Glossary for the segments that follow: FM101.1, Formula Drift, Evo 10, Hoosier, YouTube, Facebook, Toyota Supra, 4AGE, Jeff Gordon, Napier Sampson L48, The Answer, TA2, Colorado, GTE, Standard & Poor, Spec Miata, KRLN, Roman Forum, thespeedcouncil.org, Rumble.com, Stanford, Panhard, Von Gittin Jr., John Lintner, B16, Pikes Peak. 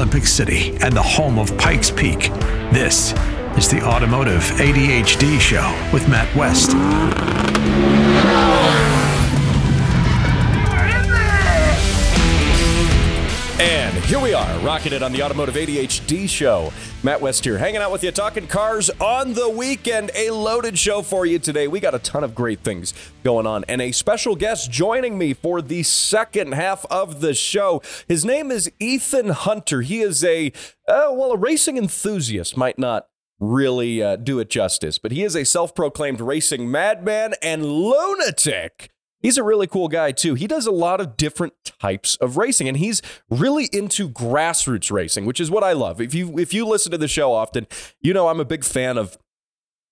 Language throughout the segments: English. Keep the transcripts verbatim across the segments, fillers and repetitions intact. Olympic City and the home of Pikes Peak. This is the Automotive A D H D Show with Matt West. And here we are, rocking it on the Automotive A D H D Show. Matt West here, hanging out with you, talking cars on the weekend. A loaded show for you today. We got a ton of great things going on, and a special guest joining me for the second half of the show. His name is Ethan Hunter. He is a, uh, well, a racing enthusiast, might not really uh, do it justice, but he is a self-proclaimed racing madman and lunatic. He's a really cool guy, too. He does a lot of different types of racing, and he's really into grassroots racing, which is what I love. If you if you listen to the show often, you know I'm a big fan of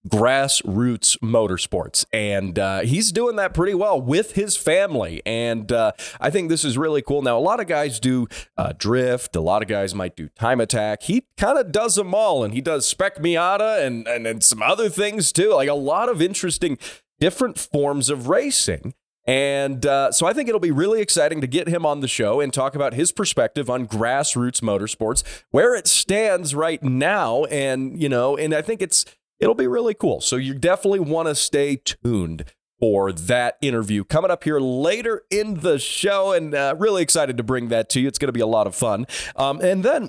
grassroots motorsports, and uh, he's doing that pretty well with his family, and uh, I think this is really cool. Now, a lot of guys do uh, drift. A lot of guys might do time attack. He kind of does them all, and he does Spec Miata and, and, and some other things, too. Like, a lot of interesting, different forms of racing. And uh, so I think it'll be really exciting to get him on the show and talk about his perspective on grassroots motorsports, where it stands right now. And, you know, and I think it's it'll be really cool. So you definitely want to stay tuned for that interview coming up here later in the show. And uh, really excited to bring that to you. It's going to be a lot of fun. Um, and then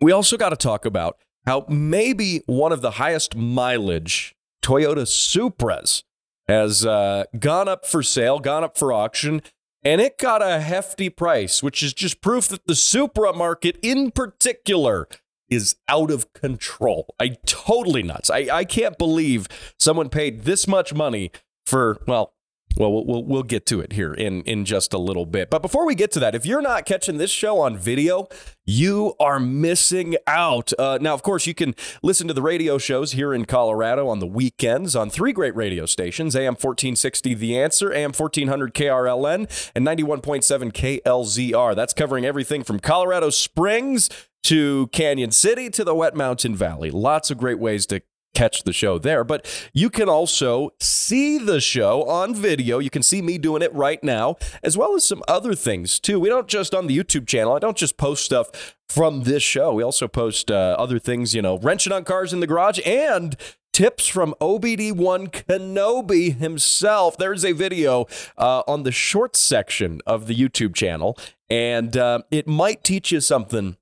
we also got to talk about how maybe one of the highest mileage Toyota Supras has uh, gone up for sale, gone up for auction, and it got a hefty price, which is just proof that the Supra market in particular is out of control. I totally nuts. I, I can't believe someone paid this much money for, well, well, we'll we'll get to it here in, in just a little bit. But before we get to that, if you're not catching this show on video, you are missing out. Uh, now, of course, you can listen to the radio shows here in Colorado on the weekends on three great radio stations, A M fourteen sixty, The Answer, A M fourteen hundred, K R L N, and ninety-one point seven K L Z R. That's covering everything from Colorado Springs to Canyon City to the Wet Mountain Valley. Lots of great ways to catch the show there, but you can also see the show on video. You can see me doing it right now, as well as some other things too. We don't just on the YouTube channel. I don't just post stuff from this show. We also post uh, other things, you know, wrenching on cars in the garage and tips from O B D one Kenobi himself. There's a video uh, on the short section of the YouTube channel, and uh, it might teach you something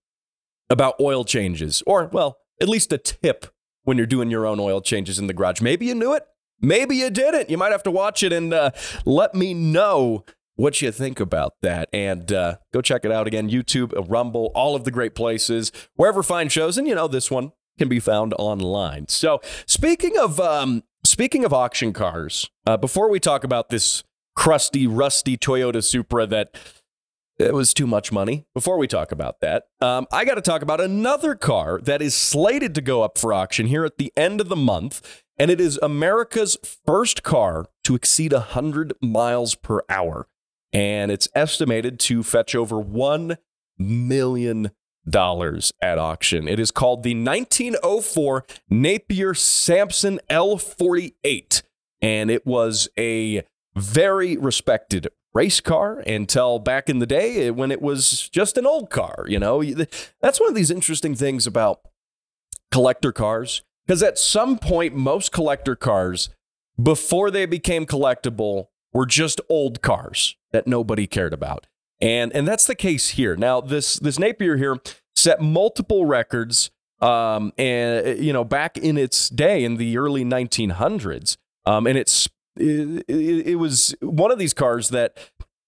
about oil changes, or well, at least a tip when you're doing your own oil changes in the garage. Maybe you knew it, maybe you didn't. You might have to watch it and uh, let me know what you think about that. And uh, go check it out again, YouTube, Rumble, all of the great places, wherever fine shows. And, you know, this one can be found online. So speaking of um, speaking of auction cars, uh, before we talk about this crusty, rusty Toyota Supra that it was too much money. Before we talk about that, um, I got to talk about another car that is slated to go up for auction here at the end of the month, and it is America's first car to exceed one hundred miles per hour, and it's estimated to fetch over one million dollars at auction. It is called the nineteen oh four Napier Sampson L forty-eight, and it was a very respected race car until back in the day when it was just an old car. You know, that's one of these interesting things about collector cars, because at some point, most collector cars, before they became collectible, were just old cars that nobody cared about. And and that's the case here. Now, this this Napier here set multiple records, um, and, you know, back in its day in the early nineteen hundreds, um, and it's It, it, it was one of these cars that,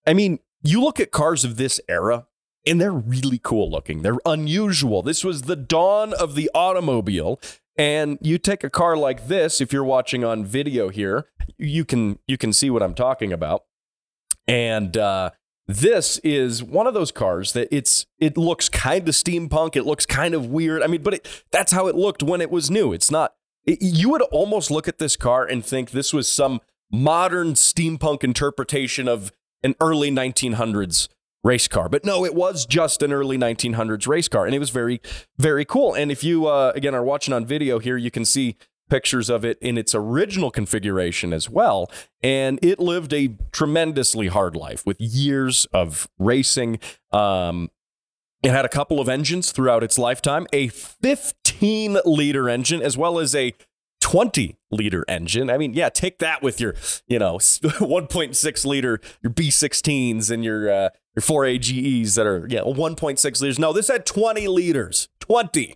I mean, you look at cars of this era and they're really cool looking. They're unusual. This was the dawn of the automobile. And you take a car like this, if you're watching on video here, you can you can see what I'm talking about. And uh, this is one of those cars that it's it looks kind of steampunk. It looks kind of weird. I mean, but it, that's how it looked when it was new. It's not. It, you would almost look at this car and think this was some modern steampunk interpretation of an early nineteen hundreds race car. But no, it was just an early nineteen hundreds race car. And it was very, very cool. And if you, uh, again, are watching on video here, you can see pictures of it in its original configuration as well. And it lived a tremendously hard life with years of racing. Um, It had a couple of engines throughout its lifetime, a fifteen liter engine, as well as a twenty liter engine. I mean, yeah, take that with your, you know, one point six liter, your B sixteens and your uh, your four A G Es that are, yeah, one point six liters. No, this had twenty liters, twenty.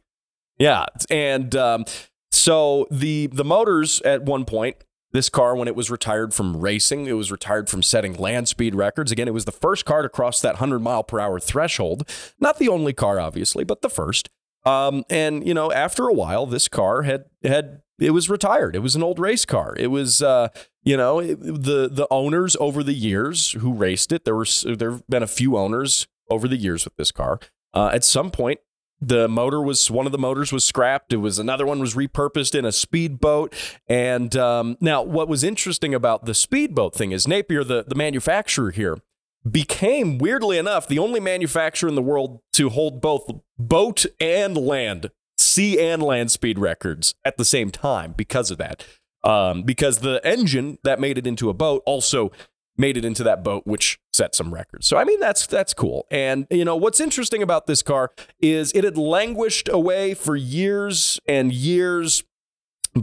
Yeah. And um, so the the motors at one point, this car, when it was retired from racing, it was retired from setting land speed records. Again, it was the first car to cross that one hundred mile per hour threshold. Not the only car, obviously, but the first. Um, and, you know, after a while, this car had had it was retired. It was an old race car. It was, uh, you know, it, the the owners over the years who raced it. There were there have been a few owners over the years with this car. Uh, at some point, the motor was one of the motors was scrapped. It was another one was repurposed in a speedboat. And um, now what was interesting about the speedboat thing is Napier, the, the manufacturer here, became, weirdly enough, the only manufacturer in the world to hold both boat and land, sea and land speed records at the same time because of that. Um, because the engine that made it into a boat also made it into that boat, which set some records. So, I mean, that's that's cool. And, you know, what's interesting about this car is it had languished away for years and years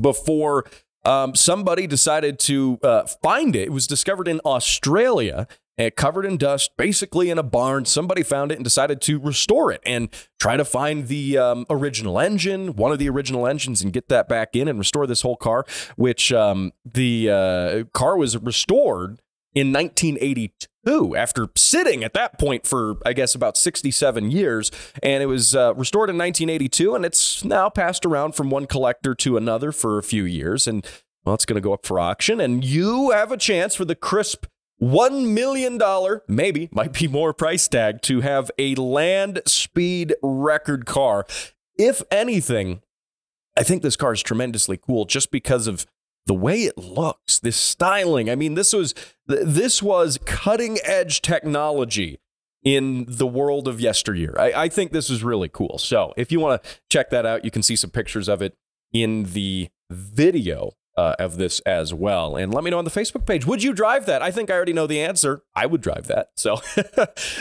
before um, somebody decided to uh, find it. It was discovered in Australia, and covered in dust, basically in a barn. Somebody found it and decided to restore it and try to find the um, original engine, one of the original engines, and get that back in and restore this whole car, which um, the uh, car was restored in nineteen eighty-two, after sitting at that point for, I guess, about sixty-seven years, and it was uh, restored in nineteen eighty-two, and it's now passed around from one collector to another for a few years, and, well, it's going to go up for auction, and you have a chance for the crisp one million dollars, maybe, might be more price tag, to have a land speed record car. If anything, I think this car is tremendously cool just because of the way it looks, this styling. I mean, this was this was cutting edge technology in the world of yesteryear. I, I think this is really cool. So if you want to check that out, you can see some pictures of it in the video uh, of this as well. And let me know on the Facebook page, would you drive that? I think I already know the answer. I would drive that. So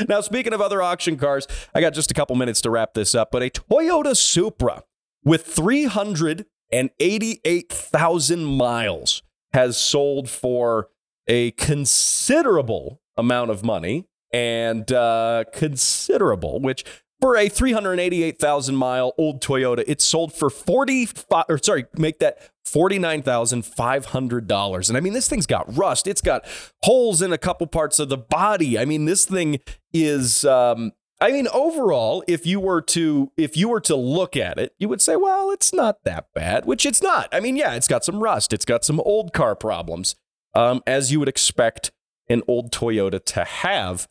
now, speaking of other auction cars, I got just a couple minutes to wrap this up, but a Toyota Supra with three hundred and eighty-eight thousand miles has sold for a considerable amount of money, and uh, considerable, which for a three hundred eighty-eight thousand mile old Toyota, it sold for forty-five, or sorry, make that forty-nine thousand five hundred dollars. And I mean, this thing's got rust. It's got holes in a couple parts of the body. I mean, this thing is, um, I mean, overall, if you were to if you were to look at it, you would say, well, it's not that bad, which it's not. I mean, yeah, it's got some rust. It's got some old car problems, um, as you would expect an old Toyota to have.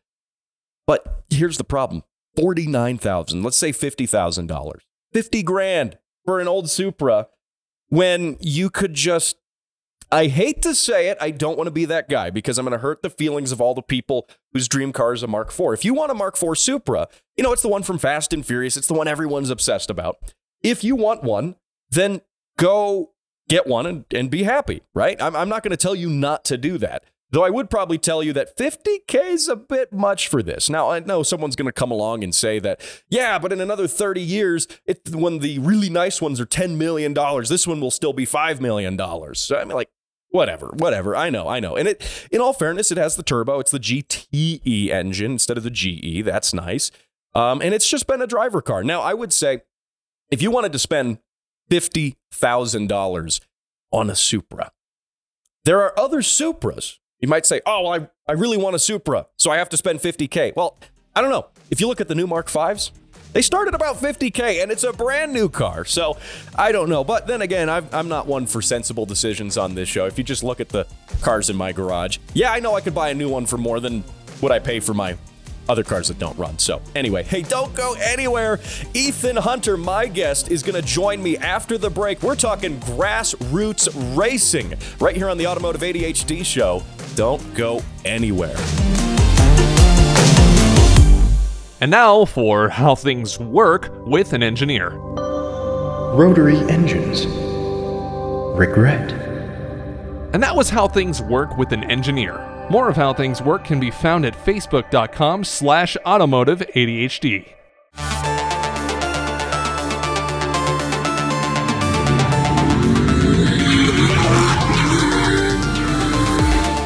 But here's the problem. forty-nine thousand dollars, let's say fifty thousand dollars, fifty grand for an old Supra, when you could just, I hate to say it, I don't want to be that guy, because I'm going to hurt the feelings of all the people whose dream car is a Mark four. If you want a Mark four Supra, you know, it's the one from Fast and Furious. It's the one everyone's obsessed about. If you want one, then go get one and, and be happy, right? I'm, I'm not going to tell you not to do that, though I would probably tell you that fifty K is a bit much for this. Now, I know someone's going to come along and say that, yeah, but in another thirty years, it, when the really nice ones are ten million dollars, this one will still be five million dollars. So I mean, like, Whatever, whatever. I know, I know. And it, in all fairness, it has the turbo. It's the G T E engine instead of the G E. That's nice. Um, and it's just been a driver car. Now, I would say if you wanted to spend fifty thousand dollars on a Supra, there are other Supras. You might say, oh, well, I, I really want a Supra, so I have to spend fifty K. Well, I don't know. If you look at the new Mark fives, they started about fifty K, and it's a brand new car. So I don't know. But then again, I've, I'm not one for sensible decisions on this show. If you just look at the cars in my garage, yeah, I know I could buy a new one for more than what I pay for my other cars that don't run. So anyway, hey, don't go anywhere. Ethan Hunter, my guest, is going to join me after the break. We're talking grassroots racing right here on the Automotive A D H D show. Don't go anywhere. And now for how things work with an engineer. Rotary engines. Regret. And that was how things work with an engineer. More of how things work can be found at facebook dot com slash automotive A D H D.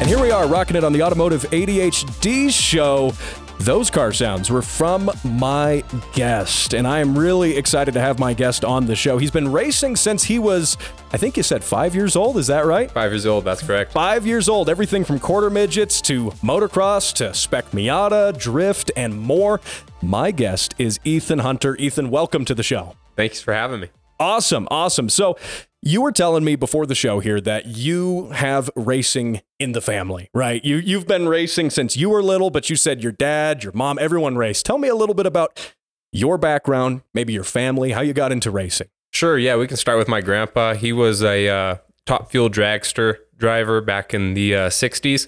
And here we are, rocking it on the Automotive A D H D show. Those car sounds were from my guest, and I am really excited to have my guest on the show. He's been racing since he was, I think you said five years old, is that right? Five years old, that's correct. Five years old, everything from quarter midgets to motocross to Spec Miata, drift, and more. My guest is Ethan Hunter. Ethan, welcome to the show. Thanks for having me. Awesome, awesome. So you were telling me before the show here that you have racing in the family, right? You, you've been racing since you were little, but you said your dad, your mom, everyone raced. Tell me a little bit about your background, maybe your family, how you got into racing. Sure, yeah, we can start with my grandpa. He was a uh, top fuel dragster driver back in the uh, sixties,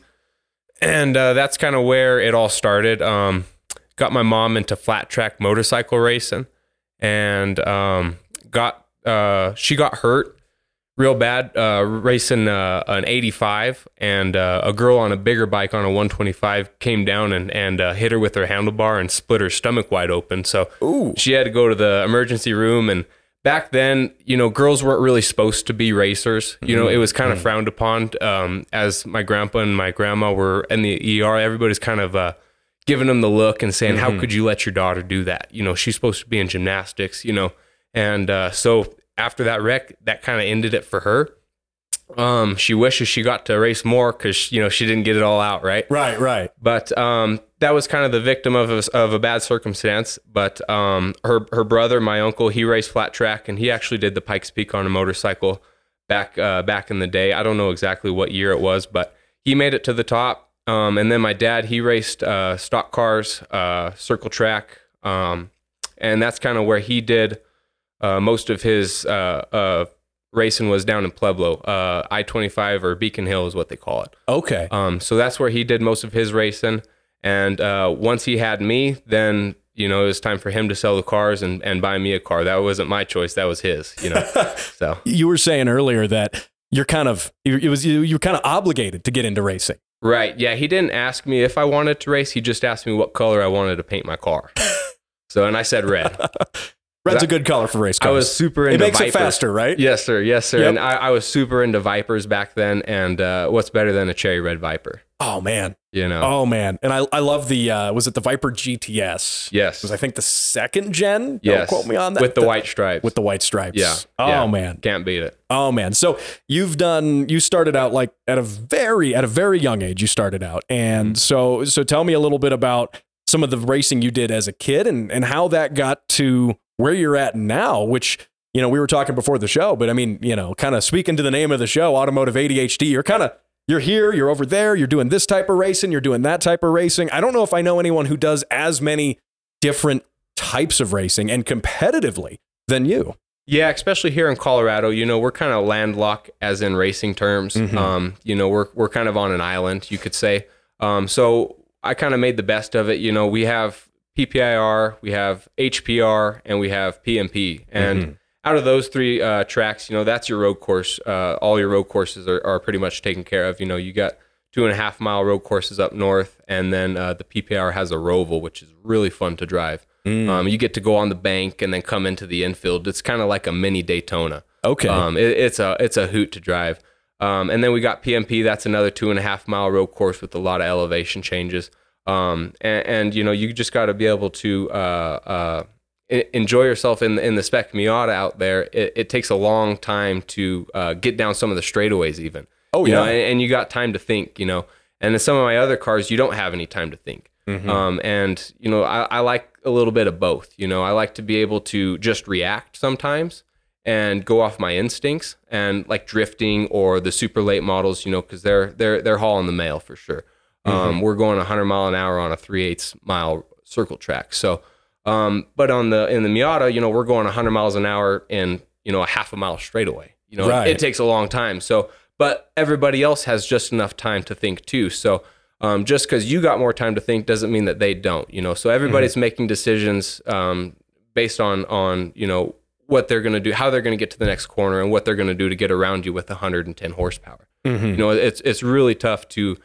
and uh, that's kind of where it all started. Um, got my mom into flat track motorcycle racing, and um, got uh, she got hurt real bad, uh, racing uh, an eighty-five, and uh, a girl on a bigger bike on a one twenty-five came down and, and uh, hit her with her handlebar and split her stomach wide open. So Ooh. She had to go to the emergency room. And back then, you know, girls weren't really supposed to be racers. You know, mm-hmm. it was kind of frowned upon. Um, as my grandpa and my grandma were in the E R, everybody's kind of uh, giving them the look and saying, mm-hmm. how could you let your daughter do that? You know, she's supposed to be in gymnastics, you know. And uh, so... after that wreck, that kind of ended it for her. Um, she wishes she got to race more because, you know, she didn't get it all out, right? Right, right. But um, that was kind of the victim of a, of a bad circumstance. But um, her her brother, my uncle, he raced flat track, and he actually did the Pikes Peak on a motorcycle back uh, back in the day. I don't know exactly what year it was, but he made it to the top. Um, and then my dad, he raced uh, stock cars, uh, circle track, um, and that's kind of where he did... Uh, most of his uh, uh, racing was down in Pueblo, uh, I twenty-five or Beacon Hill is what they call it. Okay. Um, so that's where he did most of his racing. And uh, once he had me, then, you know, it was time for him to sell the cars and, and buy me a car. That wasn't my choice. That was his, you know. So you were saying earlier that you're kind of, it was, you, you were kind of obligated to get into racing. Right. Yeah. He didn't ask me if I wanted to race. He just asked me what color I wanted to paint my car. So, and I said red. Red's a good color for race cars. I was super into Vipers. It makes Vipers. It faster, right? Yes, sir. Yes, sir. Yep. And I, I was super into Vipers back then. And uh, what's better than a cherry red Viper? Oh, man. You know? Oh, man. And I I love the, uh, was it the Viper G T S? Yes. It was, I think, the second gen? Yes. Don't quote me on that. With the, the white stripes. With the white stripes. Yeah. Oh, yeah. Man. Can't beat it. Oh, man. So you've done, you started out like at a very, at a very young age, you started out. And mm-hmm. so, so tell me a little bit about some of the racing you did as a kid and, and how that got to where you're at now, which, you know, we were talking before the show, but I mean, you know, kind of speaking to the name of the show, Automotive A D H D, you're kind of, you're here, you're over there, you're doing this type of racing, you're doing that type of racing. I don't know if I know anyone who does as many different types of racing and competitively than you. Yeah, especially here in Colorado, you know, we're kind of landlocked as in racing terms. Mm-hmm. Um, you know, we're, we're kind of on an island, you could say. Um, so I kind of made the best of it. You know, we have P P I R, we have H P R, and we have P M P. And mm-hmm. out of those three uh, tracks, you know, that's your road course. Uh, all your road courses are, are pretty much taken care of. You know, you got two and a half mile road courses up north, and then uh, the P P I R has a roval, which is really fun to drive. Mm. Um, you get to go on the bank and then come into the infield. It's kind of like a mini Daytona. Okay. Um, it, it's a it's a hoot to drive. Um, and then we got P M P. That's another two and a half mile road course with a lot of elevation changes. Um, and, and, you know, you just got to be able to, uh, uh, enjoy yourself in, in the Spec Miata out there. It, it takes a long time to, uh, get down some of the straightaways even, oh, you yeah. know, and, and you got time to think, you know, and in some of my other cars, you don't have any time to think. Mm-hmm. Um, and you know, I, I like a little bit of both, you know, I like to be able to just react sometimes and go off my instincts and like drifting or the super late models, you know, cause they're, they're, they're hauling the mail for sure. Mm-hmm. Um, we're going one hundred mile an hour on a three eighths mile circle track. So, um, but on the, in the Miata, you know, we're going one hundred miles an hour in, you know, a half a mile straightaway, you know, right. it, it takes a long time. So, but everybody else has just enough time to think too. So, um, just cause you got more time to think doesn't mean that they don't, you know, so everybody's mm-hmm. making decisions, um, based on, on, you know, what they're going to do, how they're going to get to the next corner and what they're going to do to get around you with one hundred ten horsepower. Mm-hmm. You know, it's, it's really tough to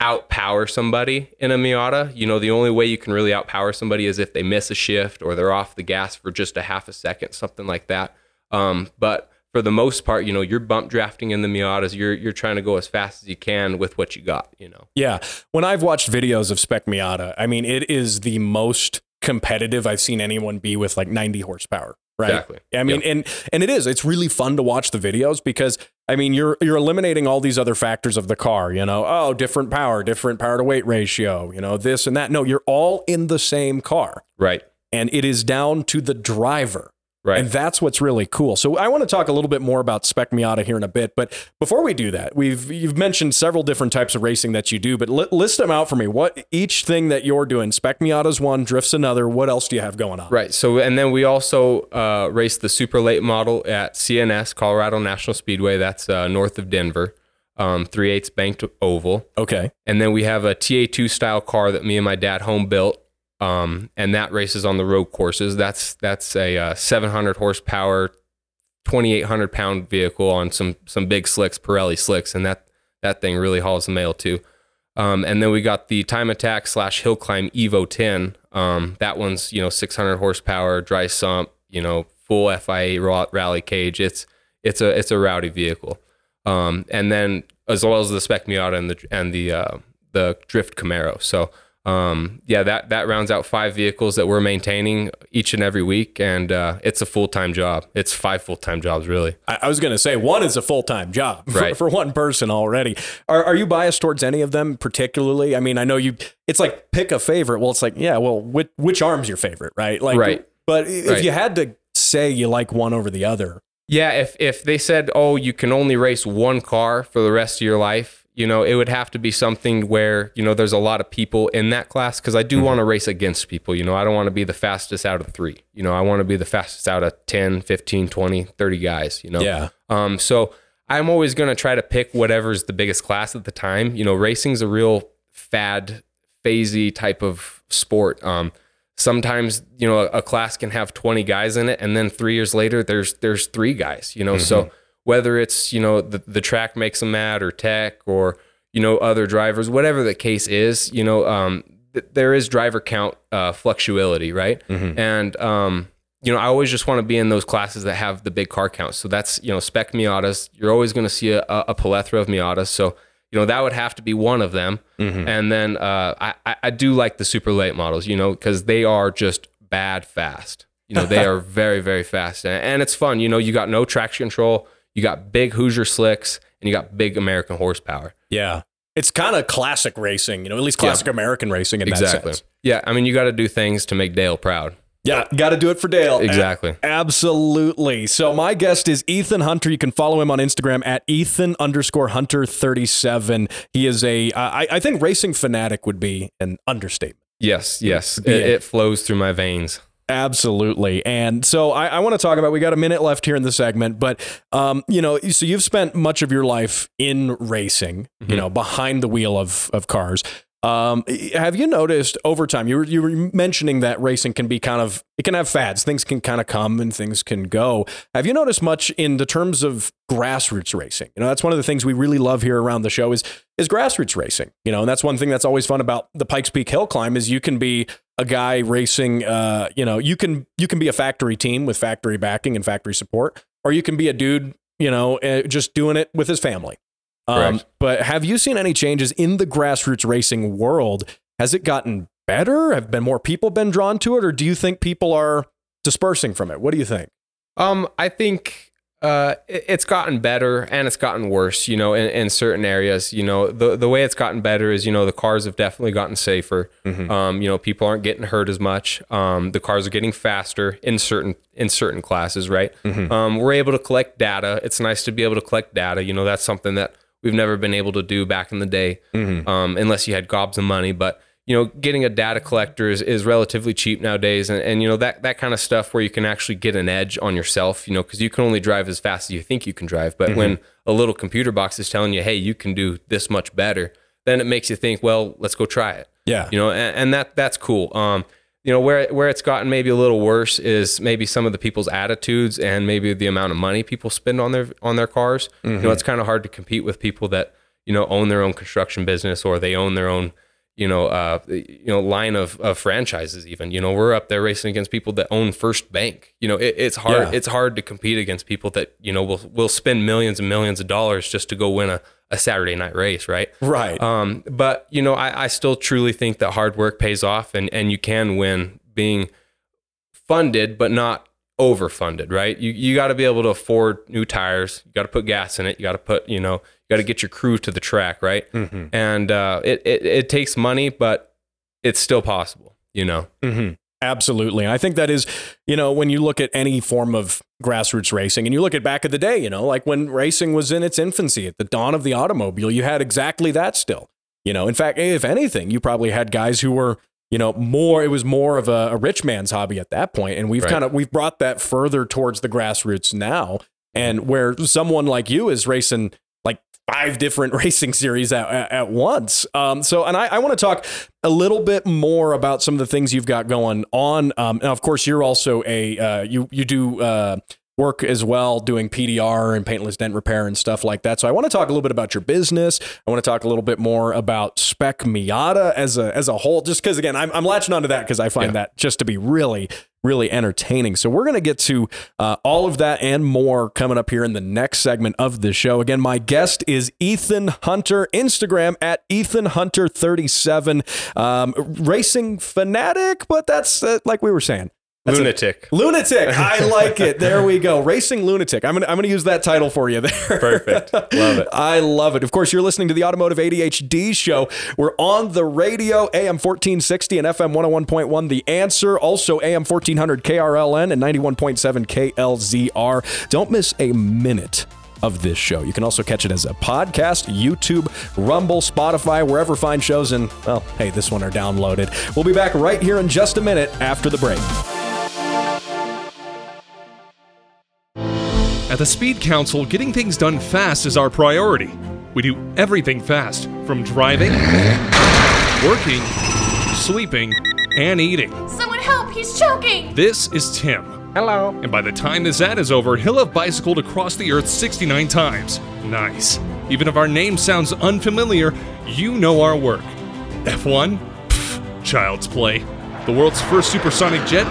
outpower somebody in a Miata. You know, the only way you can really outpower somebody is if they miss a shift or they're off the gas for just a half a second, something like that. Um, but for the most part, you know, you're bump drafting in the Miatas. You're you're trying to go as fast as you can with what you got, you know. Yeah. When I've watched videos of Spec Miata, I mean, it is the most competitive I've seen anyone be with like ninety horsepower. Right. Exactly. I mean, yeah. and, and it is, it's really fun to watch the videos because I mean, you're, you're eliminating all these other factors of the car, you know, oh, different power, different power to weight ratio, you know, this and that. No, you're all in the same car. Right. And it is down to the driver. Right. And that's what's really cool. So I want to talk a little bit more about Spec Miata here in a bit, but before we do that, we've, you've mentioned several different types of racing that you do, but li- list them out for me. What each thing that you're doing, Spec Miata's one, Drift's another, what else do you have going on? Right. So, and then we also uh, race the super late model at C N S, Colorado National Speedway. That's uh, north of Denver, um, three eighths banked oval. Okay. And then we have a T A two style car that me and my dad home built. Um, and that races on the road courses. That's, that's a, uh, seven hundred horsepower, twenty-eight hundred pound vehicle on some, some big slicks, Pirelli slicks. And that, that thing really hauls the mail too. Um, and then we got the time attack slash hill climb Evo ten. Um, that one's, you know, six hundred horsepower, dry sump, you know, full F I A rally cage. It's, it's a, it's a rowdy vehicle. Um, and then as well as the Spec Miata and the, and the, uh, the Drift Camaro. So, Um, yeah, that, that rounds out five vehicles that we're maintaining each and every week. And, uh, it's a full-time job. It's five full-time jobs, really. I, I was going to say one is a full-time job right. for, for one person already. Are, are you biased towards any of them particularly? I mean, I know you, it's like pick a favorite. Well, it's like, yeah, well, which, which arm's your favorite, right? Like, right. But if right. you had to say you like one over the other. Yeah. If, if they said, oh, you can only race one car for the rest of your life. You know, it would have to be something where, you know, there's a lot of people in that class because I do mm-hmm. want to race against people. You know, I don't want to be the fastest out of three. You know, I want to be the fastest out of ten, fifteen, twenty, thirty guys, you know. Yeah. Um, so I'm always going to try to pick whatever's the biggest class at the time. You know, racing's a real fad, phasey type of sport. Um, sometimes, you know, a, a class can have twenty guys in it and then three years later there's there's three guys, you know. Mm-hmm. So whether it's, you know, the, the track makes them mad or tech or, you know, other drivers, whatever the case is, you know, um, th- there is driver count uh, fluctuability, right? Mm-hmm. And, um, you know, I always just want to be in those classes that have the big car counts. So that's, you know, Spec Miatas. You're always going to see a, a plethora of Miatas. So, you know, that would have to be one of them. Mm-hmm. And then uh, I, I do like the super late models, you know, because they are just bad fast. You know, they are very, very fast. And, and it's fun. You know, you got no traction control. You got big Hoosier slicks and you got big American horsepower. Yeah. It's kind of classic racing, you know, at least classic yeah. American racing in exactly. that sense. Yeah. I mean, you got to do things to make Dale proud. Yeah. Got to do it for Dale. Exactly. A- absolutely. So my guest is Ethan Hunter. You can follow him on Instagram at Ethan underscore Hunter thirty-seven. He is a, uh, I, I think racing fanatic would be an understatement. Yes. Yes. It, it, it flows through my veins. Absolutely. And so I, I want to talk about, we got a minute left here in the segment, but, um, you know, so you've spent much of your life in racing, mm-hmm. you know, behind the wheel of, of cars. Um, have you noticed over time, you were, you were mentioning that racing can be kind of, it can have fads, things can kind of come and things can go. Have you noticed much in the terms of grassroots racing? You know, that's one of the things we really love here around the show is, is grassroots racing, you know, and that's one thing that's always fun about the Pikes Peak Hill Climb is you can be a guy racing, uh, you know, you can, you can be a factory team with factory backing and factory support, or you can be a dude, you know, uh, just doing it with his family. Um, but have you seen any changes in the grassroots racing world? Has it gotten better? Have been more people been drawn to it? Or do you think people are dispersing from it? What do you think? Um, I think uh, it's gotten better and it's gotten worse, you know, in, in certain areas. You know, the, the way it's gotten better is, you know, the cars have definitely gotten safer. Mm-hmm. Um, you know, people aren't getting hurt as much. Um, the cars are getting faster in certain in certain classes, right? Mm-hmm. Um, we're able to collect data. It's nice to be able to collect data. You know, that's something that we've never been able to do back in the day, mm-hmm. um, unless you had gobs of money. But, you know, getting a data collector is, is relatively cheap nowadays. And, and, you know, that, that kind of stuff where you can actually get an edge on yourself, you know, because you can only drive as fast as you think you can drive. But mm-hmm. when a little computer box is telling you, hey, you can do this much better, then it makes you think, well, let's go try it. Yeah. You know, and, and that that's cool. Um, you know, where where it's gotten maybe a little worse is maybe some of the people's attitudes and maybe the amount of money people spend on their on their cars. Mm-hmm. You know, it's kind of hard to compete with people that, you know, own their own construction business, or they own their own, you know, uh, you know, line of, of franchises even. You know, we're up there racing against people that own First Bank. You know, it, it's hard. Yeah. It's hard to compete against people that, you know, will will spend millions and millions of dollars just to go win a, a Saturday night race, right? Right. Um, but, you know, I, I still truly think that hard work pays off, and, and you can win being funded but not overfunded, right? You you got to be able to afford new tires. You got to put gas in it. You got to put, you know, you got to get your crew to the track, right? Mm-hmm. And uh, it, it it takes money, but it's still possible, you know? Mm-hmm. Absolutely. And I think that is, you know, when you look at any form of grassroots racing and you look at back of the day, you know, like when racing was in its infancy at the dawn of the automobile, you had exactly that still, you know. In fact, if anything, you probably had guys who were, you know, more, it was more of a, a rich man's hobby at that point. And we've right. kind of, we've brought that further towards the grassroots now. And where someone like you is racing like five different racing series at, at, at once. Um, so, and I, I want to talk a little bit more about some of the things you've got going on. Um, and of course you're also a, uh, you, you do, uh, work as well doing P D R and paintless dent repair and stuff like that. So I want to talk a little bit about your business. I want to talk a little bit more about Spec Miata as a, as a whole, just because, again, I'm, I'm latching onto that because I find yeah. that just to be really, really entertaining. So we're going to get to uh, all of that and more coming up here in the next segment of the show. Again, my guest is Ethan Hunter, Instagram at Ethan Hunter thirty-seven, um, racing fanatic, but that's uh, like we were saying. That's lunatic. A, lunatic. I like it. There we go. Racing Lunatic. I'm going to I'm going to use that title for you there. Perfect. Love it. I love it. Of course, you're listening to the Automotive A D H D show. We're on the radio, A M fourteen sixty and F M one oh one point one, The Answer. Also, A M fourteen hundred K R L N and ninety-one point seven K L Z R. Don't miss a minute of this show. You can also catch it as a podcast, YouTube, Rumble, Spotify, wherever fine shows and, well, hey, this one are downloaded. We'll be back right here in just a minute after the break. At the Speed Council, getting things done fast is our priority. We do everything fast, from driving, working, sleeping, and eating. Someone help, he's choking! This is Tim. Hello. And by the time this ad is over, he'll have bicycled across the earth sixty-nine times. Nice. Even if our name sounds unfamiliar, you know our work. F one? Pfft, child's play. The world's first supersonic jet?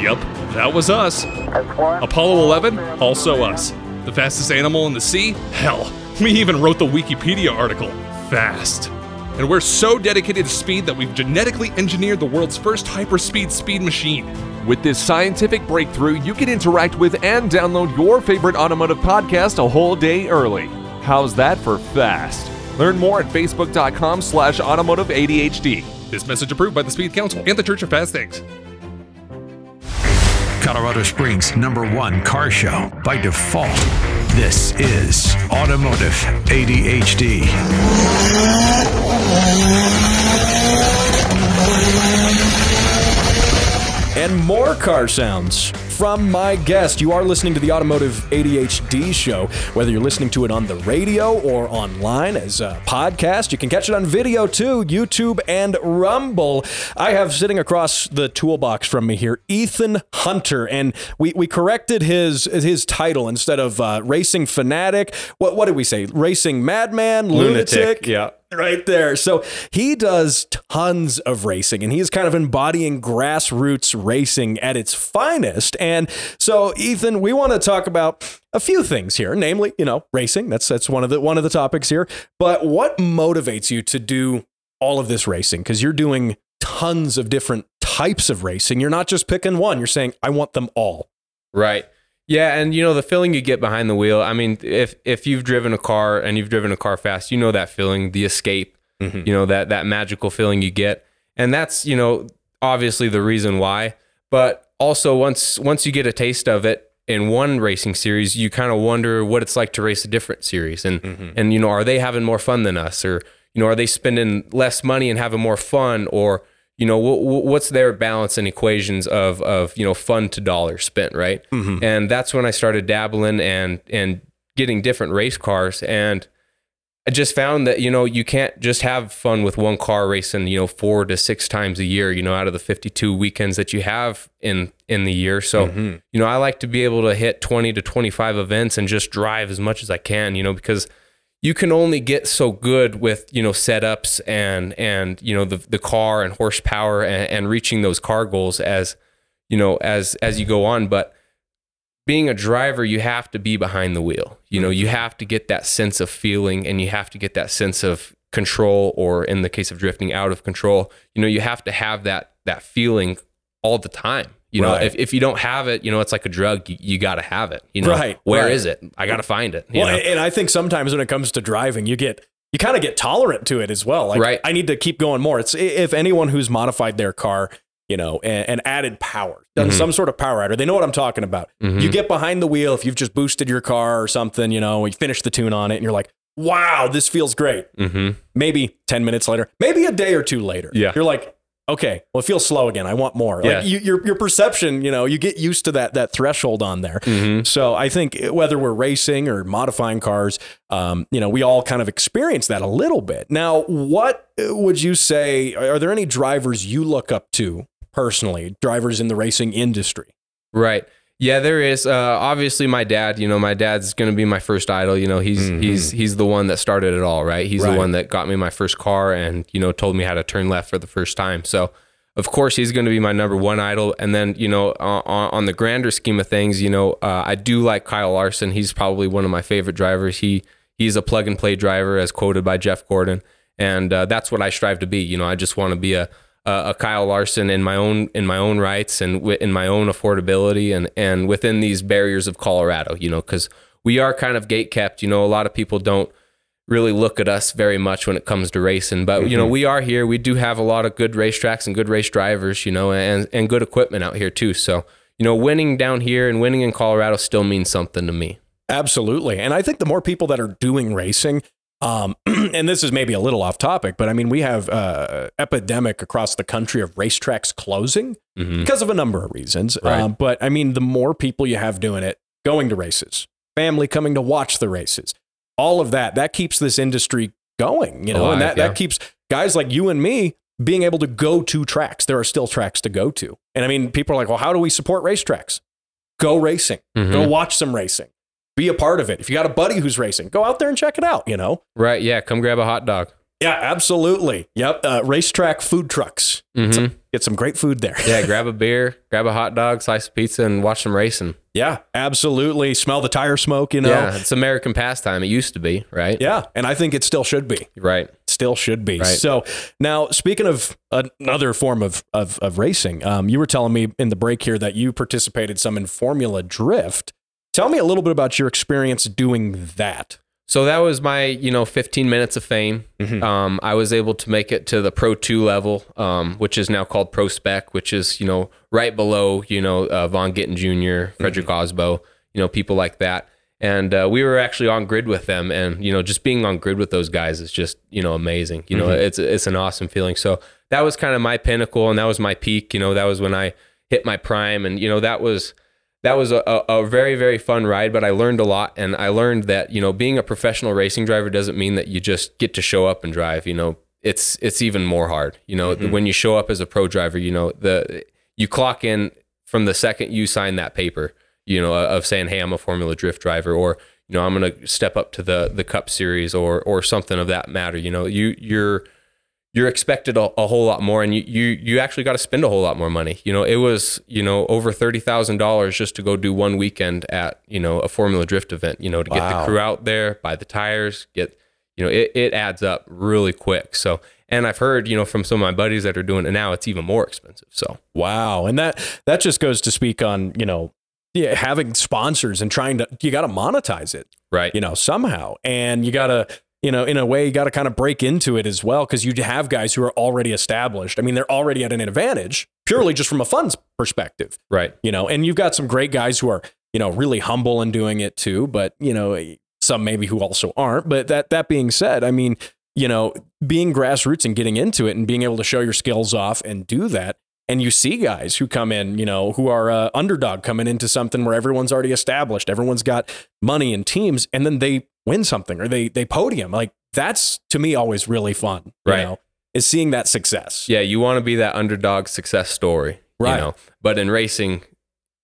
Yup. That was us. Apollo eleven, also us. The fastest animal in the sea? Hell, we even wrote the Wikipedia article. Fast. And we're so dedicated to speed that we've genetically engineered the world's first hyperspeed speed machine. With this scientific breakthrough, you can interact with and download your favorite automotive podcast a whole day early. How's that for fast? Learn more at facebook.com slash automotive ADHD. This message approved by the Speed Council and the Church of Fast Things. Colorado Springs' number one car show. By default, this is Automotive A D H D. And more car sounds from my guest. You are listening to the Automotive A D H D show. Whether you're listening to it on the radio or online as a podcast, you can catch it on video too, YouTube and Rumble. I have sitting across the toolbox from me here, Ethan Hunter, and we, we corrected his his title instead of uh, Racing Fanatic. What what did we say? Racing Madman, Lunatic. Lunatic. Yeah. Right there. So he does tons of racing and he's kind of embodying grassroots racing at its finest. And so, Ethan, we want to talk about a few things here, namely, you know, racing. That's that's one of the one of the topics here. But what motivates you to do all of this racing? Because you're doing tons of different types of racing. You're not just picking one. You're saying, I want them all. Right. Yeah, and you know the feeling you get behind the wheel. I mean, if if you've driven a car and you've driven a car fast, you know that feeling, the escape, mm-hmm. you know that that magical feeling you get, and that's you know obviously the reason why. But also once once you get a taste of it in one racing series, you kind of wonder what it's like to race a different series, and mm-hmm. and you know are they having more fun than us, or you know are they spending less money and having more fun, or you know, what's their balance and equations of, of, you know, fun to dollars spent, right? Mm-hmm. And that's when I started dabbling and, and getting different race cars. And I just found that, you know, you can't just have fun with one car racing, you know, four to six times a year, you know, out of the fifty-two weekends that you have in, in the year. So, mm-hmm. you know, I like to be able to hit twenty to twenty-five events and just drive as much as I can, you know, because you can only get so good with, you know, setups and, and, you know, the, the car and horsepower and, and reaching those car goals as, you know, as, as you go on. But being a driver, you have to be behind the wheel. You know, you have to get that sense of feeling, and you have to get that sense of control, or in the case of drifting, out of control. You know, you have to have that, that feeling all the time. You know, right. if, if you don't have it, you know, it's like a drug. You, you got to have it. You know, right. Where right. is it? I got to find it. You well, know? And I think sometimes when it comes to driving, you get, you kind of get tolerant to it as well. Like, right. I need to keep going more. It's if anyone who's modified their car, you know, and, and added power, done mm-hmm. some sort of power adder, they know what I'm talking about. Mm-hmm. You get behind the wheel. If you've just boosted your car or something, you know, you finish the tune on it and you're like, wow, this feels great. Mm-hmm. Maybe ten minutes later, maybe a day or two later. Yeah. You're like, okay, well, it feels slow again. I want more. Yeah. Like you, your your perception, you know, you get used to that that threshold on there. Mm-hmm. So I think whether we're racing or modifying cars, um, you know, we all kind of experience that a little bit. Now, what would you say? Are there any drivers you look up to personally? Drivers in the racing industry? Right. Yeah, there is. Uh, obviously, my dad. You know, my dad's going to be my first idol. You know, he's mm-hmm. he's he's the one that started it all, right? He's right. the one that got me my first car, and you know, told me how to turn left for the first time. So, of course, he's going to be my number one idol. And then, you know, on, on the grander scheme of things, you know, uh, I do like Kyle Larson. He's probably one of my favorite drivers. He he's a plug and play driver, as quoted by Jeff Gordon, and uh, that's what I strive to be. You know, I just want to be a Uh, a Kyle Larson in my own in my own rights and w- in my own affordability and and within these barriers of Colorado, you know, because we are kind of gate kept. You know, a lot of people don't really look at us very much when it comes to racing, but mm-hmm. you know, we are here. We do have a lot of good racetracks and good race drivers, you know, and and good equipment out here too. So, you know, winning down here and winning in Colorado still means something to me. Absolutely. And I think the more people that are doing racing, Um, and this is maybe a little off topic, but I mean, we have uh epidemic across the country of racetracks closing mm-hmm. because of a number of reasons. Right. Um, but I mean, the more people you have doing it, going to races, family coming to watch the races, all of that, that keeps this industry going, you know, alive, and that, yeah. that keeps guys like you and me being able to go to tracks. There are still tracks to go to. And I mean, people are like, well, how do we support racetracks? Go racing, mm-hmm. go watch some racing. Be a part of it. If you got a buddy who's racing, go out there and check it out, you know? Right. Yeah. Come grab a hot dog. Yeah, absolutely. Yep. Uh, racetrack food trucks. Mm-hmm. Get, some, get some great food there. Yeah. Grab a beer, grab a hot dog, slice of pizza, and watch some racing. Yeah, absolutely. Smell the tire smoke, you know? Yeah. It's American pastime. It used to be, right? Yeah. And I think it still should be. Right. Still should be. Right. So now, speaking of another form of, of, of racing, um, you were telling me in the break here that you participated some in Formula Drift. Tell me a little bit about your experience doing that. So that was my, you know, fifteen minutes of fame. Mm-hmm. Um, I was able to make it to the Pro two level, um, which is now called Pro Spec, which is, you know, right below, you know, uh, Von Gittin Junior, Frederick mm-hmm. Osbo, you know, people like that. And uh, we were actually on grid with them. And, you know, just being on grid with those guys is just, you know, amazing. You mm-hmm. know, it's it's an awesome feeling. So that was kind of my pinnacle, and that was my peak. You know, that was when I hit my prime. And, you know, that was... That was a, a very, very fun ride, but I learned a lot. And I learned that, you know, being a professional racing driver doesn't mean that you just get to show up and drive. You know, it's it's even more hard. You know, mm-hmm. when you show up as a pro driver, you know, the you clock in from the second you sign that paper, you know, of saying, hey, I'm a Formula Drift driver, or, you know, I'm going to step up to the the Cup Series or or something of that matter. You know, you you're you're expected a, a whole lot more, and you, you, you actually got to spend a whole lot more money. You know, it was, you know, over thirty thousand dollars just to go do one weekend at, you know, a Formula Drift event, you know, to wow. get the crew out there, buy the tires, get, you know, it, it adds up really quick. So, and I've heard, you know, from some of my buddies that are doing it now, it's even more expensive. So, wow. And that, that just goes to speak on, you know, yeah, having sponsors and trying to, you got to monetize it, right? You know, somehow, and you got to, you know, in a way, you got to kind of break into it as well, because you have guys who are already established. I mean, they're already at an advantage purely just from a funds perspective. Right. You know, and you've got some great guys who are, you know, really humble in doing it too. But, you know, some maybe who also aren't. But that that being said, I mean, you know, being grassroots and getting into it and being able to show your skills off and do that. And you see guys who come in, you know, who are uh, underdog coming into something where everyone's already established. Everyone's got money and teams, and then they win something or they they podium. Like, that's to me always really fun, you right? know, is seeing that success. Yeah, you want to be that underdog success story, right? You know? But in racing,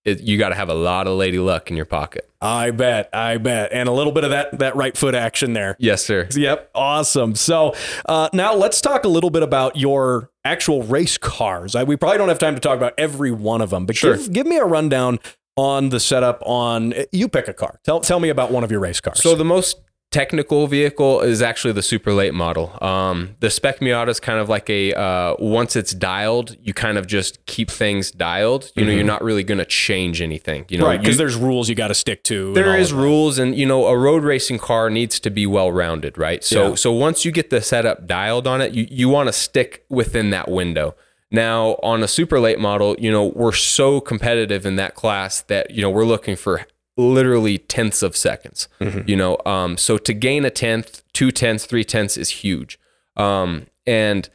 it, you got to have a lot of lady luck in your pocket. I bet. I bet. And a little bit of that, that right foot action there. Yes, sir. Yep. Awesome. So uh, now let's talk a little bit about your actual race cars. I, we probably don't have time to talk about every one of them, but sure. give, give me a rundown on the setup on, you pick a car. Tell, tell me about one of your race cars. So the most technical vehicle is actually the super late model. Um, the Spec Miata is kind of like a, uh, once it's dialed, you kind of just keep things dialed. You know, mm-hmm. you're not really going to change anything, you know, right? Because there's rules you got to stick to. There is rules, and you know, a road racing car needs to be well-rounded, right? So, yeah. so once you get the setup dialed on it, you, you want to stick within that window. Now on a super late model, you know, we're so competitive in that class that, you know, we're looking for literally tenths of seconds, mm-hmm. you know? Um, so to gain a tenth, two tenths, three tenths is huge. Um, and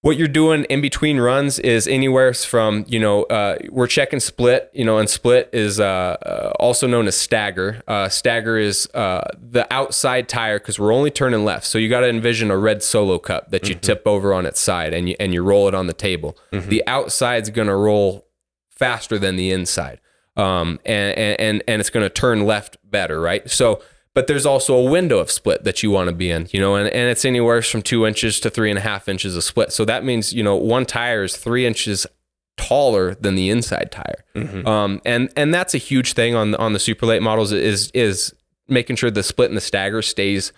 what you're doing in between runs is anywhere from, you know, uh, we're checking split, you know, and split is, uh, uh also known as stagger. Uh, stagger is, uh, the outside tire, cause we're only turning left. So you got to envision a red Solo Cup that you mm-hmm. tip over on its side and you, and you roll it on the table. Mm-hmm. The outside's going to roll faster than the inside. Um, and, and, and it's going to turn left better. Right. So, but there's also a window of split that you want to be in, you know, and, and it's anywhere from two inches to three and a half inches of split. So that means, you know, one tire is three inches taller than the inside tire. Mm-hmm. Um, and, and that's a huge thing on the, on the super late models is, is making sure the split and the stagger stays,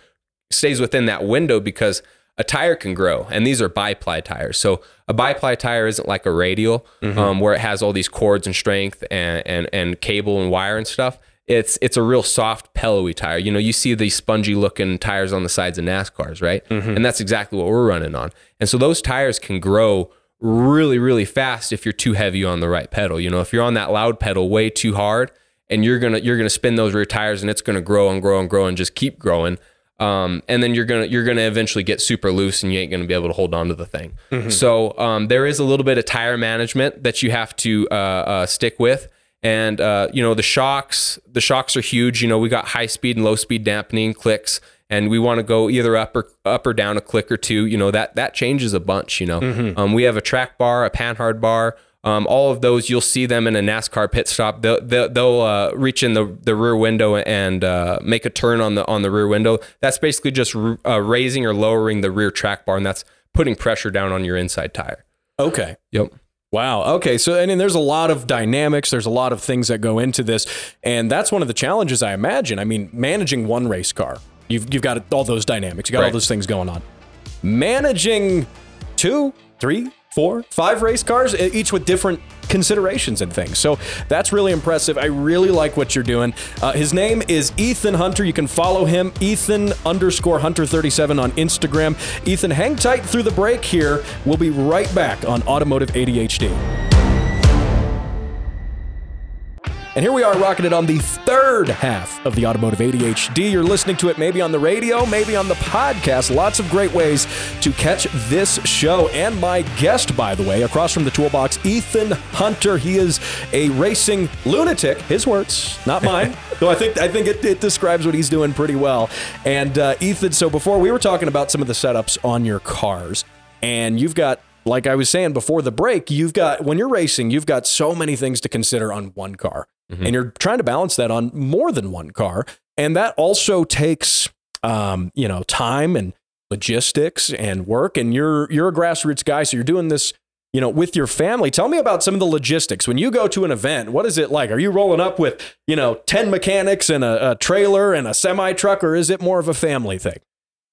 stays within that window, because a tire can grow, and these are bi-ply tires. So a bi-ply tire isn't like a radial, mm-hmm. um, where it has all these cords and strength and, and, and cable and wire and stuff. It's, it's a real soft, pillowy tire. You know, you see these spongy looking tires on the sides of NASCARs, right? Mm-hmm. And that's exactly what we're running on. And so those tires can grow really, really fast if you're too heavy on the right pedal. You know, if you're on that loud pedal way too hard, and you're going to, you're going to spin those rear tires, and it's going to grow and grow and grow and just keep growing. Um, and then you're going to, you're going to eventually get super loose, and you ain't going to be able to hold on to the thing. Mm-hmm. So, um, there is a little bit of tire management that you have to, uh, uh, stick with. And, uh, you know, the shocks, the shocks are huge. You know, we got high speed and low speed dampening clicks, and we want to go either up or up or down a click or two, you know, that, that changes a bunch, you know, mm-hmm. um, we have a track bar, a Panhard bar, um, all of those, you'll see them in a NASCAR pit stop. They'll, they'll, they'll uh, reach in the, the rear window and uh, make a turn on the on the rear window. That's basically just uh, raising or lowering the rear track bar, and that's putting pressure down on your inside tire. Okay. Yep. Wow. Okay. So, and, and there's a lot of dynamics. There's a lot of things that go into this, and that's one of the challenges, I imagine. I mean, managing one race car, you've you've got all those dynamics. You got right. all those things going on. Managing two, three, four, five race cars, each with different considerations and things. So that's really impressive. I really like what you're doing. Uh, his name is Ethan Hunter. You can follow him, Ethan underscore Hunter thirty-seven on Instagram. Ethan, hang tight through the break here. We'll be right back on Automotive A D H D. And here we are, rocketed on the third half of the Automotive A D H D. You're listening to it maybe on the radio, maybe on the podcast. Lots of great ways to catch this show. And my guest, by the way, across from the toolbox, Ethan Hunter. He is a racing lunatic. His words, not mine. Though I think I think it, it describes what he's doing pretty well. And uh, Ethan, so before we were talking about some of the setups on your cars, and you've got, like I was saying before the break, you've got, when you're racing, you've got so many things to consider on one car. Mm-hmm. And you're trying to balance that on more than one car. And that also takes, um, you know, time and logistics and work. And you're, you're a grassroots guy, so you're doing this, you know, with your family. Tell me about some of the logistics. When you go to an event, what is it like? Are you rolling up with, you know, ten mechanics and a, a trailer and a semi truck, or is it more of a family thing?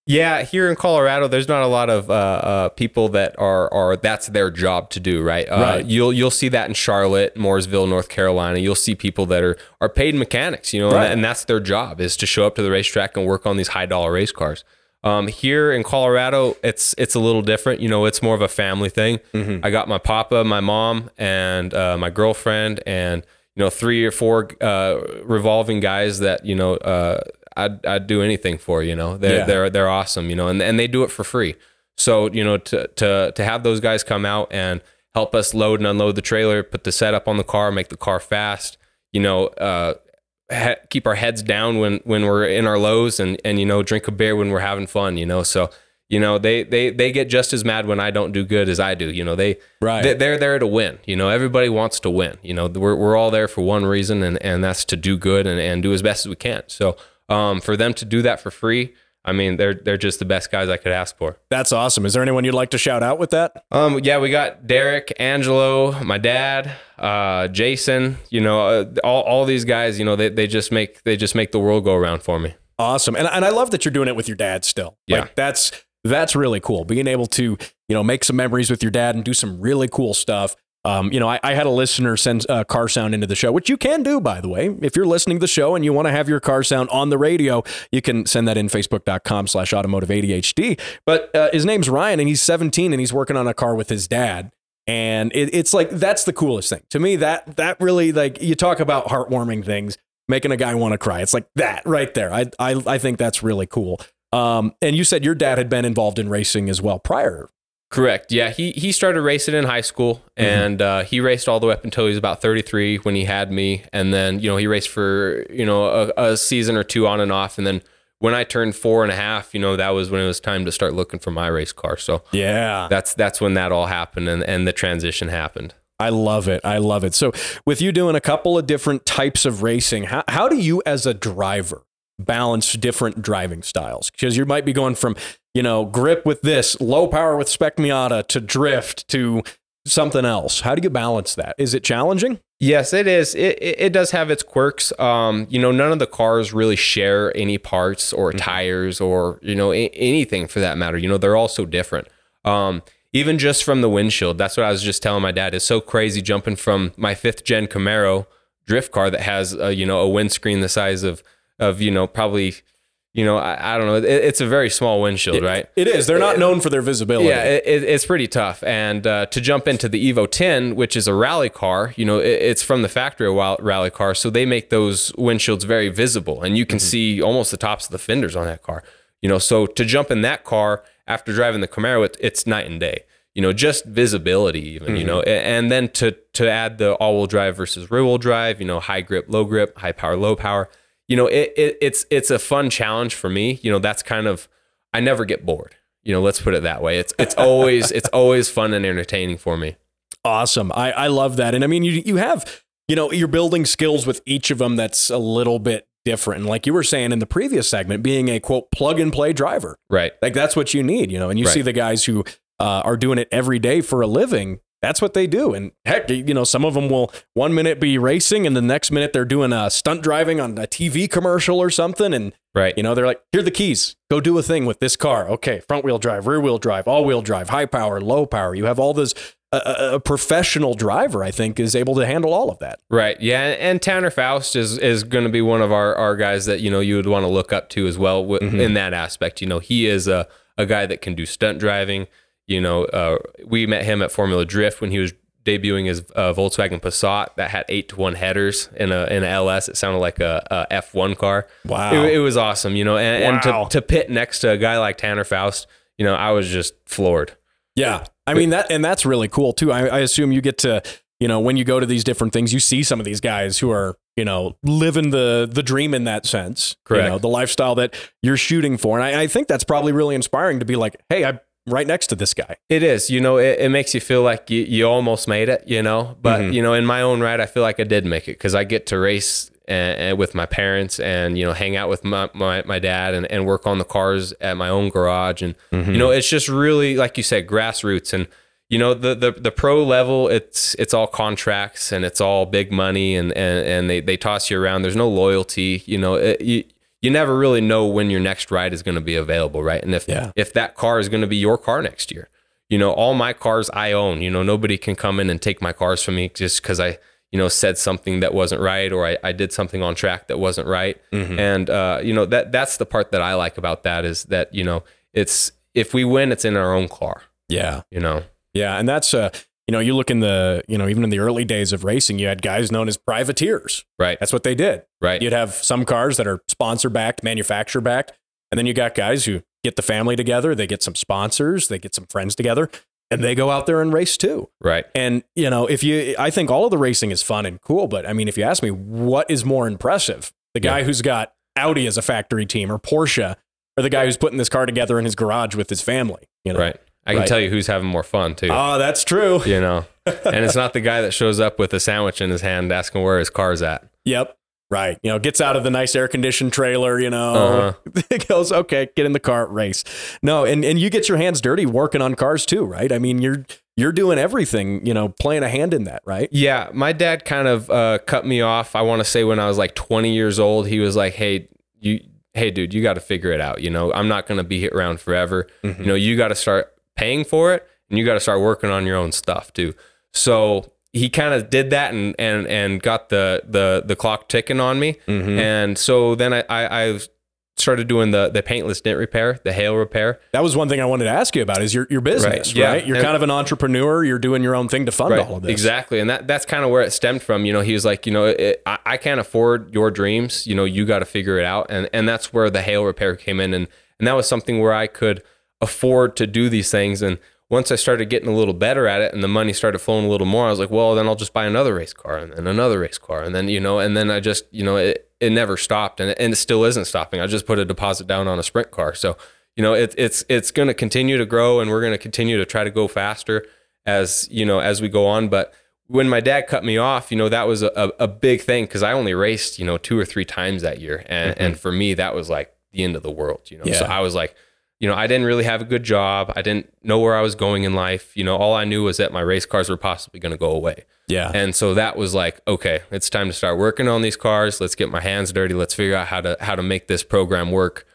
Yeah, here in Colorado, there's not a lot of uh, uh, people that are are that's their job to do, right? Uh, right. You'll you'll see that in Charlotte, Mooresville, North Carolina. You'll see people that are are paid mechanics, you know, right. and, and that's their job, is to show up to the racetrack and work on these high dollar race cars. Um, here in Colorado, it's it's a little different, you know. It's more of a family thing. Mm-hmm. I got my papa, my mom, and uh, my girlfriend, and you know, three or four uh, revolving guys that you know. Uh, I'd, I'd do anything for, you know, they're, yeah. they're, they're awesome, you know, and, and they do it for free. So, you know, to, to, to have those guys come out and help us load and unload the trailer, put the setup on the car, make the car fast, you know, uh, ha- keep our heads down when, when we're in our lows, and, and, you know, drink a beer when we're having fun, you know? So You know, they, they, they get just as mad when I don't do good as I do. You know, they, right. they're there to win. You know, everybody wants to win. You know, we're, we're all there for one reason, and, and that's to do good and, and do as best as we can. So um, for them to do that for free, I mean, they're, they're just the best guys I could ask for. That's awesome. Is there anyone you'd like to shout out with that? Um, yeah, we got Derek, Angelo, my dad, uh, Jason, you know, uh, all, all these guys, you know, they, they just make, they just make the world go around for me. Awesome. And, and I love that you're doing it with your dad still. Yeah. Like, that's, that's really cool. Being able to, you know, make some memories with your dad and do some really cool stuff. Um, you know, I, I had a listener send uh, car sound into the show, which you can do, by the way. If you're listening to the show and you want to have your car sound on the radio, you can send that in facebook dot com slash automotive A D H D. But uh, his name's Ryan, and he's seventeen, and he's working on a car with his dad. And it, it's like, that's the coolest thing to me. That that really, like, you talk about heartwarming things, making a guy want to cry. It's like that right there. I I, I think that's really cool. Um, and you said your dad had been involved in racing as well prior. Correct. Yeah. He, he started racing in high school, and mm-hmm. uh, he raced all the way up until he was about thirty-three when he had me. And then, you know, he raced for, you know, a, a season or two on and off. And then when I turned four and a half, you know, that was when it was time to start looking for my race car. So yeah, that's, that's when that all happened, and, and the transition happened. I love it. I love it. So with you doing a couple of different types of racing, how, how do you as a driver balance different driving styles? Because you might be going from, you know, grip with this, low power with Spec Miata, to drift, to something else. How do you balance that? Is it challenging? Yes, it is. It it does have its quirks. Um, you know, none of the cars really share any parts or mm-hmm. tires or, you know, a- anything for that matter. You know, they're all so different. Um, even just from the windshield. That's what I was just telling my dad. It's so crazy jumping from my fifth gen Camaro drift car that has a, you know, a windscreen the size of of, you know, probably, you know, I, I don't know. It, it's a very small windshield, it, right? It is. They're not it, known for their visibility. Yeah, it, it's pretty tough. And uh, to jump into the Evo ten, which is a rally car, you know, it, it's from the factory a rally car. So they make those windshields very visible, and you can mm-hmm. see almost the tops of the fenders on that car, you know. So to jump in that car after driving the Camaro, it, it's night and day, you know, just visibility even, mm-hmm. you know. And then to, to add the all-wheel drive versus rear-wheel drive, you know, high grip, low grip, high power, low power. You know, it, it it's it's a fun challenge for me. You know, that's kind of, I never get bored. You know, let's put it that way. It's it's always it's always fun and entertaining for me. Awesome. I, I love that. And I mean, you you have, you know, you're building skills with each of them that's a little bit different. And like you were saying in the previous segment, being a, quote, plug and play driver. Right. Like that's what you need, you know, and you right. see the guys who uh, are doing it every day for a living. That's what they do. And heck, you know, some of them will one minute be racing and the next minute they're doing a stunt driving on a T V commercial or something. And, right. you know, they're like, here are the keys. Go do a thing with this car. Okay. Front wheel drive, rear wheel drive, all wheel drive, high power, low power. You have all those. A, a professional driver, I think, is able to handle all of that. Right. Yeah. And, and Tanner Faust is, is going to be one of our, our guys that, you know, you would want to look up to as well w- mm-hmm. in that aspect. You know, he is a, a guy that can do stunt driving. You know, uh, we met him at Formula Drift when he was debuting his uh, Volkswagen Passat that had eight to one headers in a in an L S. It sounded like a, a F one car. Wow, it, it was awesome. You know, and, wow. and to, to pit next to a guy like Tanner Faust, you know, I was just floored. Yeah, I mean that, and that's really cool too. I, I assume you get to, you know, when you go to these different things, you see some of these guys who are, you know, living the the dream in that sense. Correct, you know, the lifestyle that you're shooting for, and I, I think that's probably really inspiring to be like, hey, I. right next to this guy. It is, you know, it, it makes you feel like you, you almost made it, you know, but mm-hmm. you know, in my own right, I feel like I did make it because I get to race and, and with my parents and, you know, hang out with my, my, my dad and, and work on the cars at my own garage. And, mm-hmm. you know, it's just really, like you said, grassroots. And, you know, the, the, the pro level, it's, it's all contracts and it's all big money and, and, and they, they toss you around. There's no loyalty, you know, it, you, you never really know when your next ride is going to be available, right? And if yeah. if that car is going to be your car next year, you know, all my cars I own, you know, nobody can come in and take my cars from me just because I, you know, said something that wasn't right or I, I did something on track that wasn't right. Mm-hmm. And, uh, you know, that that's the part that I like about that is that, you know, it's if we win, it's in our own car. Yeah. You know? Yeah. And that's, uh, you know, you look in the, you know, even in the early days of racing, you had guys known as privateers. Right. That's what they did. Right. You'd have some cars that are sponsor backed, manufacturer backed. And then you got guys who get the family together. They get some sponsors. They get some friends together and they go out there and race too. Right. And, you know, if you, I think all of the racing is fun and cool, but I mean, if you ask me what is more impressive, the guy yeah. who's got Audi as a factory team or Porsche or the guy who's putting this car together in his garage with his family. You know? Right. I can right. tell you who's having more fun too. Oh, that's true. You know, and it's not the guy that shows up with a sandwich in his hand asking where his car's at. Yep. Right. You know, gets out of the nice air conditioned trailer, you know, uh-huh. it goes, okay, get in the car, race. No. And, and you get your hands dirty working on cars too, right? I mean, you're, you're doing everything, you know, playing a hand in that, right? Yeah. My dad kind of uh, cut me off. I want to say when I was like twenty years old, he was like, Hey, you, Hey dude, you got to figure it out. You know, I'm not going to be around forever. Mm-hmm. You know, you got to start paying for it and you got to start working on your own stuff too. So he kind of did that and, and, and got the, the, the clock ticking on me. Mm-hmm. And so then I, I, I started doing the, the paintless dent repair, the hail repair. That was one thing I wanted to ask you about is your, your business, right? Yeah. right? You're and, kind of an entrepreneur. You're doing your own thing to fund right. all of this. Exactly. And that, that's kind of where it stemmed from. You know, he was like, you know, it, I, I can't afford your dreams. You know, you got to figure it out. And, and that's where the hail repair came in. And, and that was something where I could afford to do these things. And once I started getting a little better at it and the money started flowing a little more, I was like, well, then I'll just buy another race car and then another race car. And then, you know, and then I just, you know, it, it never stopped and it, and it still isn't stopping. I just put a deposit down on a sprint car. So, you know, it, it's, it's going to continue to grow and we're going to continue to try to go faster as, you know, as we go on. But when my dad cut me off, you know, that was a, a big thing because I only raced, you know, two or three times that year. And, mm-hmm. and for me, that was like the end of the world, you know? Yeah. So I was like, you know, I didn't really have a good job. I didn't know where I was going in life. You know, all I knew was that my race cars were possibly going to go away. Yeah. And so that was like, okay, it's time to start working on these cars. Let's get my hands dirty. Let's figure out how to, how to make this program work,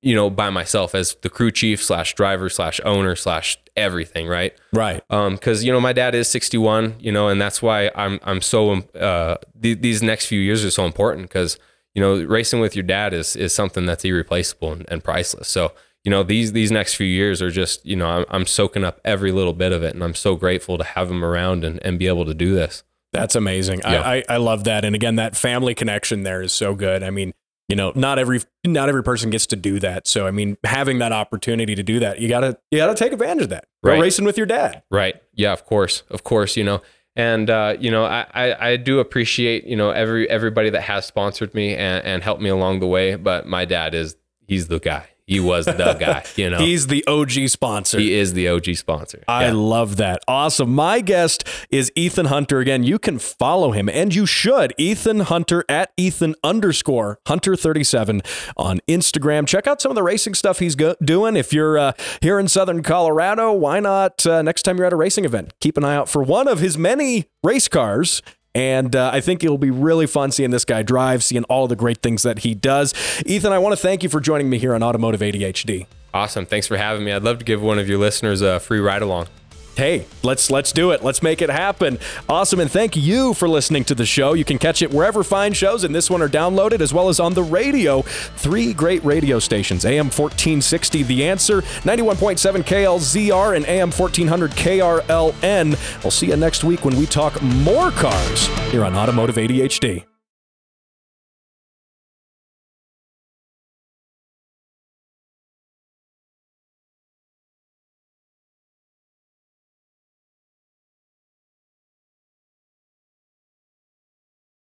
you know, by myself as the crew chief slash driver slash owner slash everything. Right. Right. Um, cause you know, my dad is sixty-one, you know, and that's why I'm, I'm so, uh, th- these next few years are so important because, you know, racing with your dad is, is something that's irreplaceable and, and priceless. So, you know, these, these next few years are just, you know, I'm, I'm soaking up every little bit of it and I'm so grateful to have him around and, and be able to do this. That's amazing. Yeah. I, I, I love that. And again, that family connection there is so good. I mean, you know, not every, not every person gets to do that. So, I mean, having that opportunity to do that, you gotta, you gotta take advantage of that. Right. Go racing with your dad. Right. Yeah, of course. Of course, you know, and, uh, you know, I, I, I do appreciate, you know, every, everybody that has sponsored me and, and helped me along the way. But my dad is, he's the guy. He was the guy, you know. He's the O G sponsor. He is the O G sponsor. I yeah. love that. Awesome. My guest is Ethan Hunter. Again, you can follow him, and you should. Ethan Hunter at Ethan underscore Hunter thirty-seven on Instagram. Check out some of the racing stuff he's go- doing. If you're uh, here in Southern Colorado, why not uh, next time you're at a racing event, keep an eye out for one of his many race cars. And uh, I think it'll be really fun seeing this guy drive, seeing all the great things that he does. Ethan, I want to thank you for joining me here on Automotive A D H D. Awesome. Thanks for having me. I'd love to give one of your listeners a free ride along. Hey, let's let's do it. Let's make it happen. Awesome. And thank you for listening to the show. You can catch it wherever fine shows and this one are downloaded, as well as on the radio. Three great radio stations, A M fourteen sixty, The Answer, ninety-one point seven K L Z R, and A M fourteen hundred K R L N. I'll see you next week when we talk more cars here on Automotive A D H D.